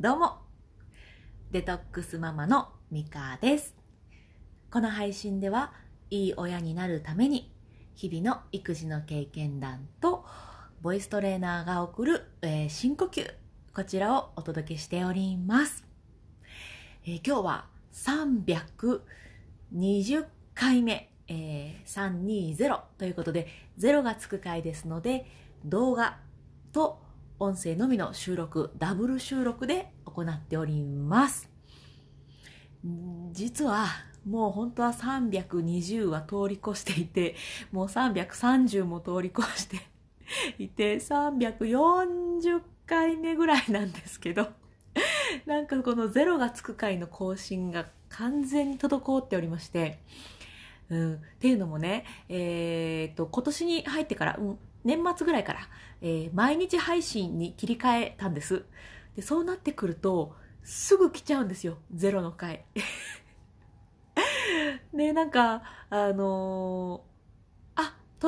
どうも、デトックスママのミカです。この配信では、いい親になるために日々の育児の経験談とボイストレーナーが送る、深呼吸、こちらをお届けしております。今日は320回目、320ということで0がつく回ですので、動画と音声のみの収録、ダブル収録で行っております。実はもう本当は320は通り越していて、もう330も通り越していて、340回目ぐらいなんですけど、なんかこの0がつく回の更新が完全に滞っておりまして、っていうのもね、今年に入ってから、年末ぐらいから、毎日配信に切り替えたんです。で、そうなってくるとすぐ来ちゃうんですよ、0の回。で、なんか取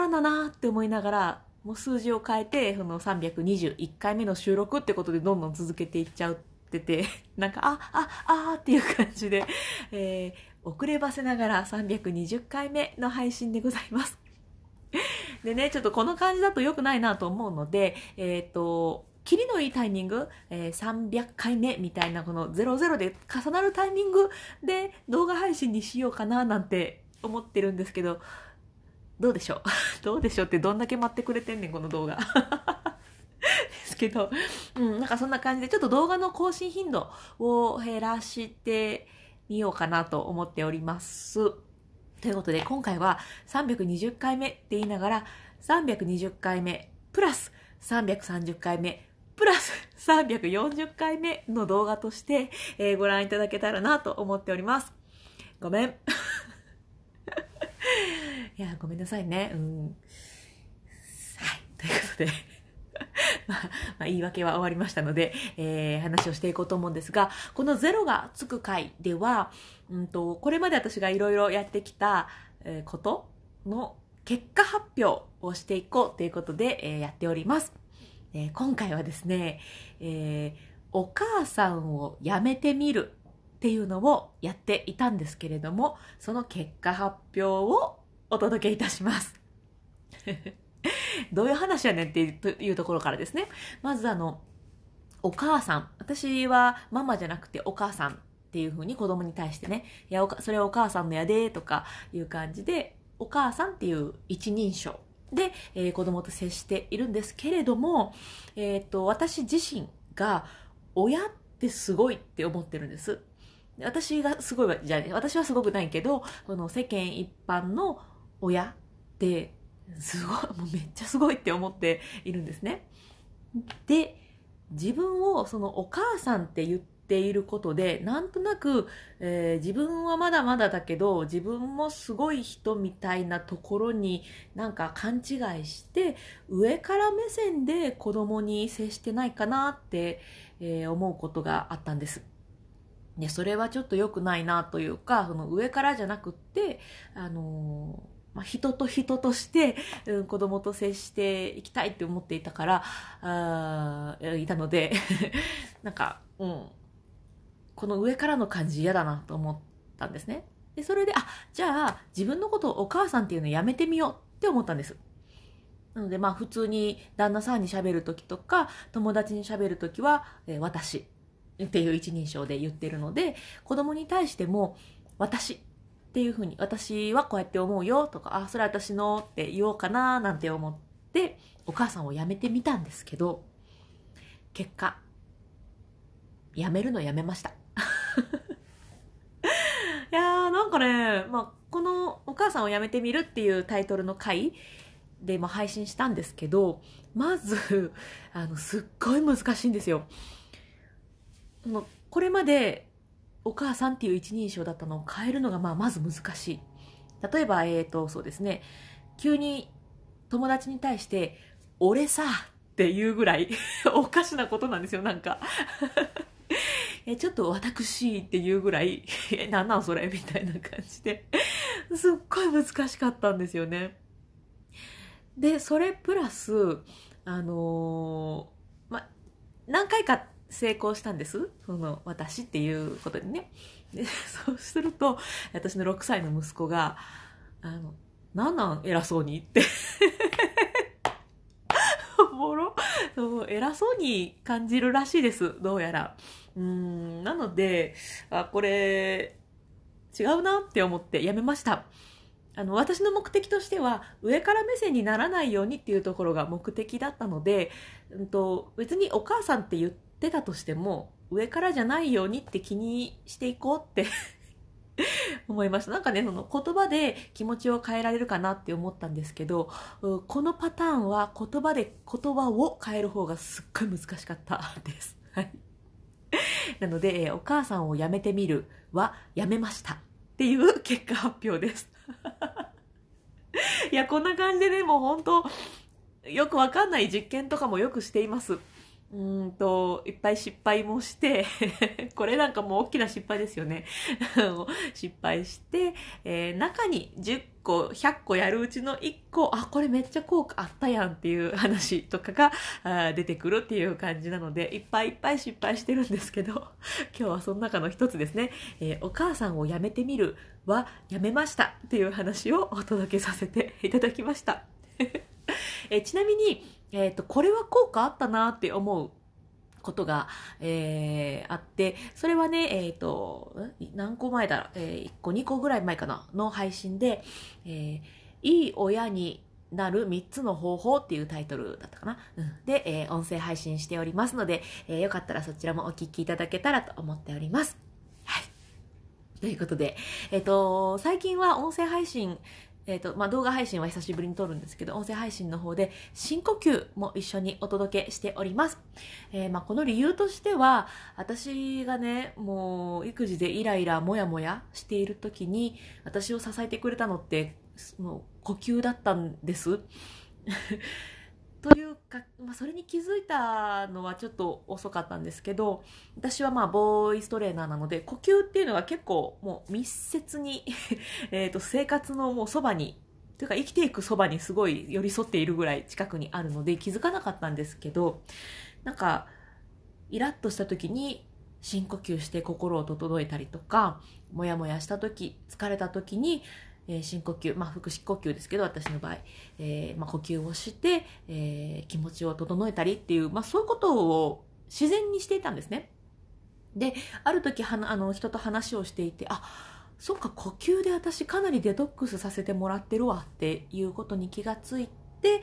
らななって思いながら、もう数字を変えて、その321回目の収録ってことでどんどん続けていっちゃってて、なんかっていう感じで、遅ればせながら320回目の配信でございます。でね、ちょっとこの感じだと良くないなと思うので、キリのいいタイミング、300回目みたいな、この00で重なるタイミングで動画配信にしようかななんて思ってるんですけど、どうでしょうどうでしょうって、どんだけ待ってくれてんねんこの動画ですけど、なんかそんな感じで、ちょっと動画の更新頻度を減らしてみようかなと思っております。ということで、今回は320回目って言いながら、320回目プラス330回目プラス340回目の動画として、ご覧いただけたらなと思っております。ごめんいや、ごめんなさいね。はい、ということで言い訳は終わりましたので、話をしていこうと思うんですが、この0がつく回では、これまで私がいろいろやってきたことの結果発表をしていこうということで、やっております。今回はですね、お母さんをやめてみるっていうのをやっていたんですけれども、その結果発表をお届けいたしますどういう話やねんっていうところからですね。まずお母さん、私はママじゃなくてお母さんっていう風に子供に対してね、いや、それはお母さんのやでとかいう感じで、お母さんっていう一人称で、子供と接しているんですけれども、私自身が親ってすごいって思ってるんです。私がすごいじゃない、私はすごくないけど、この世間一般の親ってすごい、もうめっちゃすごいって思っているんですね。で、自分をそのお母さんって言っていることで、なんとなく、自分はまだまだだけど、自分もすごい人みたいなところになんか勘違いして、上から目線で子供に接してないかなって、思うことがあったんです。で、それはちょっと良くないなというか、その上からじゃなくって、人と人として、子供と接していきたいって思っていたから、いたのでなんか、この上からの感じ嫌だなと思ったんですね。で、それで、じゃあ自分のことをお母さんっていうのやめてみようって思ったんです。なので、普通に旦那さんに喋るときとか、友達に喋るときは、私っていう一人称で言ってるので、子供に対しても私っていう風に、私はこうやって思うよとか、それは私のって言おうかななんて思って、お母さんをやめてみたんですけど、結果、やめるのやめました。いやー、なんかね、このお母さんをやめてみるっていうタイトルの回でも配信したんですけど、まず、すっごい難しいんですよ。これまで、お母さんっていう一人称だったのを変えるのが、まず難しい。例えば、そうですね、急に友達に対して「俺さ」っていうぐらいおかしなことなんですよ。なんかちょっと私っていうぐらいなんなんそれみたいな感じで、すっごい難しかったんですよね。で、それプラス何回か成功したんです、その私っていうことにね。でそうすると私の6歳の息子がなんなん偉そうにって偉そうに感じるらしいです、どうやら。なのでこれ違うなって思ってやめました。私の目的としては上から目線にならないようにっていうところが目的だったので、別にお母さんって言ってたとしても上からじゃないようにって気にしていこうって思いました。なんかね、その言葉で気持ちを変えられるかなって思ったんですけど、このパターンは言葉を変える方がすっごい難しかったです。はい。なので、お母さんをやめてみるはやめましたっていう結果発表です。いや、こんな感じでね、もう本当よくわかんない実験とかもよくしています。いっぱい失敗もしてこれなんかもう大きな失敗ですよね失敗して、中に10個100個やるうちの1個、あ、これめっちゃ効果あったやんっていう話とかが出てくるっていう感じなので、いっぱいいっぱい失敗してるんですけど、今日はその中の一つですね、お母さんをやめてみるはやめましたっていう話をお届けさせていただきましたちなみにこれは効果あったなって思うことが、あって、それはね、何個前だろう、1個2個ぐらい前かなの配信で、いい親になる3つの方法っていうタイトルだったかな、で、音声配信しておりますので、よかったらそちらもお聞きいただけたらと思っております。はい。ということで、最近は音声配信、動画配信は久しぶりに撮るんですけど、音声配信の方で深呼吸も一緒にお届けしております。この理由としては、私がね、もう育児でイライラモヤモヤしている時に、私を支えてくれたのってもう呼吸だったんです。というか、それに気づいたのはちょっと遅かったんですけど、私はボーイストレーナーなので、呼吸っていうのが結構もう密接に生活のもうそばに、というか生きていくそばにすごい寄り添っているぐらい近くにあるので気づかなかったんですけど、なんかイラッとした時に深呼吸して心を整えたりとか、モヤモヤした時、疲れた時に深呼吸、腹式呼吸ですけど私の場合、呼吸をして、気持ちを整えたりっていう、そういうことを自然にしていたんですね。で、ある時人と話をしていて、あ、そっか、呼吸で私かなりデトックスさせてもらってるわっていうことに気がついて、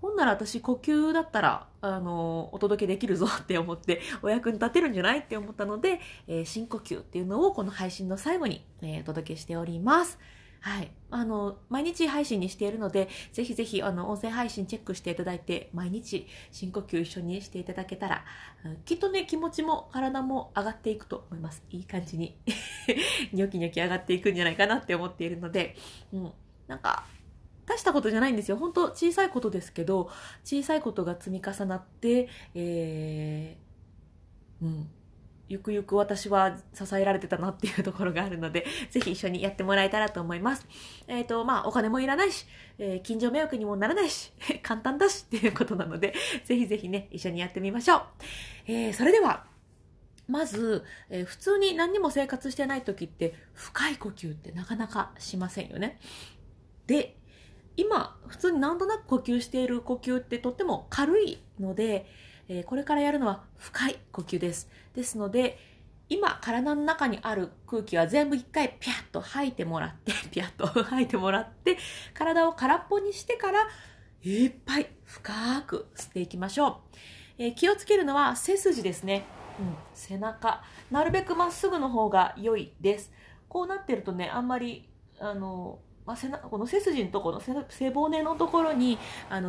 ほんなら私呼吸だったらお届けできるぞって思って、お役に立てるんじゃないって思ったので、深呼吸っていうのをこの配信の最後に、お届けしております。はい。毎日配信にしているので、ぜひぜひ音声配信チェックしていただいて、毎日深呼吸一緒にしていただけたら、きっとね、気持ちも体も上がっていくと思います。いい感じにニョキニョキ上がっていくんじゃないかなって思っているので、なんか大したことじゃないんですよ。本当小さいことですけど、小さいことが積み重なって、ゆくゆく私は支えられてたなっていうところがあるので、ぜひ一緒にやってもらえたらと思います。お金もいらないし、近所迷惑にもならないし、簡単だしっていうことなので、ぜひぜひね、一緒にやってみましょう。それでは、まず、普通に何にも生活してない時って、深い呼吸ってなかなかしませんよね。で、今普通になんとなく呼吸している呼吸ってとっても軽いので、これからやるのは深い呼吸です。ですので、今体の中にある空気は全部一回ピャッと吐いてもらって、ピャッと吐いてもらって、体を空っぽにしてからいっぱい深く吸っていきましょう。気をつけるのは背筋ですね。背中なるべくまっすぐの方が良いです。こうなってるとね、あんまりこの背筋のところ、背骨のところに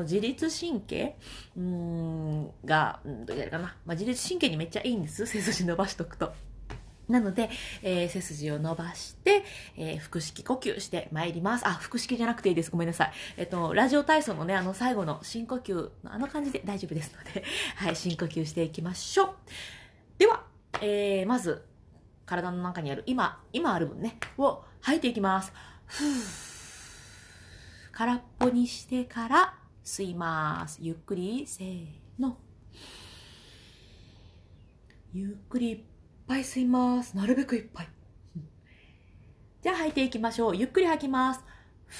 自律神経がどうやるかな、自律神経にめっちゃいいんです、背筋伸ばしとくと。なので、背筋を伸ばして、腹式呼吸してまいります。腹式じゃなくていいです、ごめんなさい。ラジオ体操のね、最後の深呼吸の感じで大丈夫ですのではい、深呼吸していきましょう。では、まず体の中にある今ある分ねを吐いていきます。空っぽにしてから吸います。ゆっくり、せーの。ゆっくりいっぱい吸います。なるべくいっぱい。じゃあ吐いていきましょう。ゆっくり吐きます。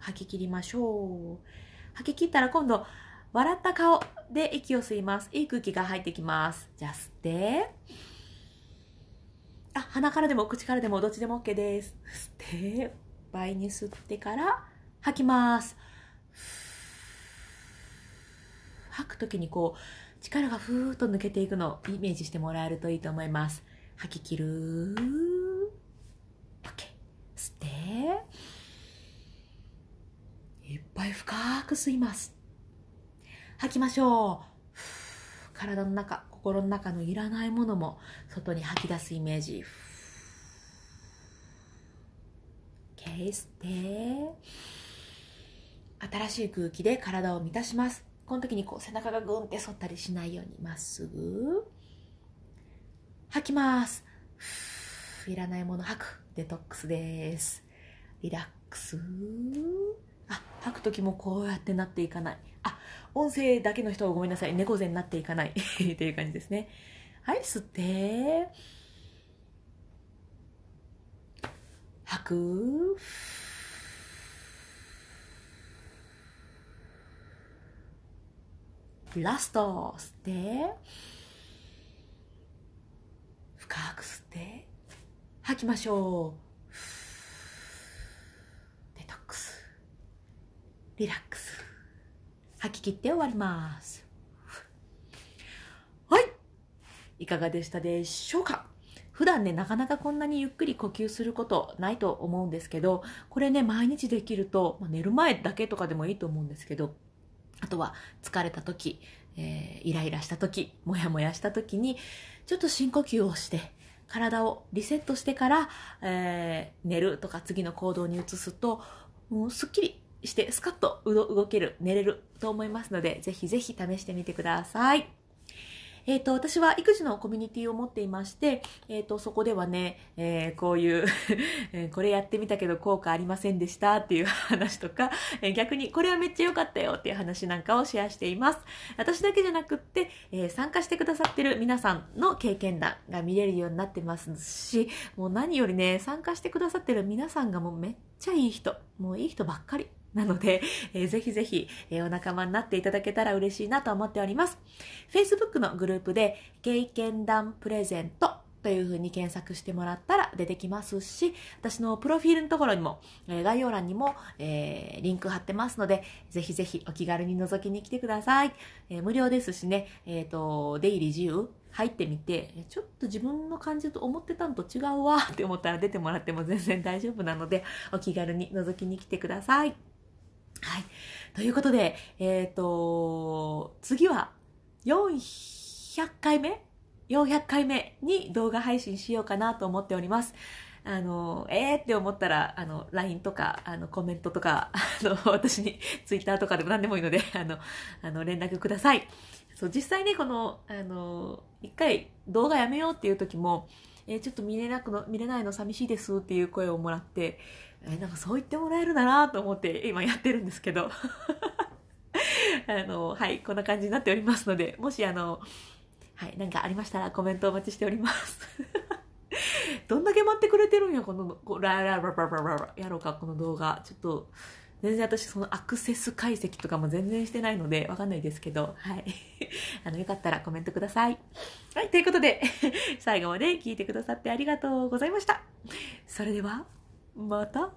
吐き切りましょう。吐き切ったら今度笑った顔で息を吸います。いい空気が入ってきます。じゃあ吸って、あ、鼻からでも口からでもどっちでも OK です。吸って倍に吸ってから吐きます。吐くときにこう力がふーっと抜けていくのをイメージしてもらえるといいと思います。吐き切る。 OK。 吸っていっぱい深く吸います。吐きましょう。体の中、心の中のいらないものも外に吐き出すイメージ。OK。 吸って新しい空気で体を満たします。この時にこう背中がグンって反ったりしないようにまっすぐ吐きます。いらないもの吐くデトックスです。リラックス。あ、吐く時もこうやってなっていかない。あ、音声だけの人はごめんなさい。猫背になっていかないっていう感じですね。はい、吸って吐く。ラスト。吸って深く吸って吐きましょう。デトックス、リラックス。吐き切って終わります。はい、いかがでしたでしょうか。普段ね、なかなかこんなにゆっくり呼吸することないと思うんですけど、これね、毎日できると、寝る前だけとかでもいいと思うんですけど、あとは疲れた時、イライラした時、モヤモヤした時にちょっと深呼吸をして体をリセットしてから、寝るとか次の行動に移すと、すっきりしてスカッと動ける、寝れると思いますので、ぜひぜひ試してみてください。私は育児のコミュニティを持っていまして、そこではね、こういうこれやってみたけど効果ありませんでしたっていう話とか、逆にこれはめっちゃ良かったよっていう話なんかをシェアしています。私だけじゃなくって、参加してくださってる皆さんの経験談が見れるようになってますし、もう何よりね、参加してくださってる皆さんがもうめっちゃいい人、もういい人ばっかり。なので、ぜひぜひ、お仲間になっていただけたら嬉しいなと思っております。Facebook のグループで経験談プレゼントというふうに検索してもらったら出てきますし、私のプロフィールのところにも、概要欄にも、リンク貼ってますので、ぜひぜひお気軽に覗きに来てください。無料ですしね、出入り自由。入ってみて、ちょっと自分の感じと思ってたのと違うわって思ったら出てもらっても全然大丈夫なので、お気軽に覗きに来てください。はい。ということで、次は400回目に動画配信しようかなと思っております。って思ったら、LINE とか、コメントとか、私に Twitter とかでも何でもいいので、連絡ください。そう、実際ね、この、一回動画やめようっていう時も、ちょっと見れないの寂しいですっていう声をもらって、なんかそう言ってもらえるならと思って今やってるんですけどはい、こんな感じになっておりますので、もしはい、何かありましたらコメントお待ちしておりますどんだけ待ってくれてるんや、このやろうか、この動画。ちょっと全然私そのアクセス解析とかも全然してないのでわかんないですけど、はいよかったらコメントください。はい、ということで最後まで聞いてくださってありがとうございました。それではまた。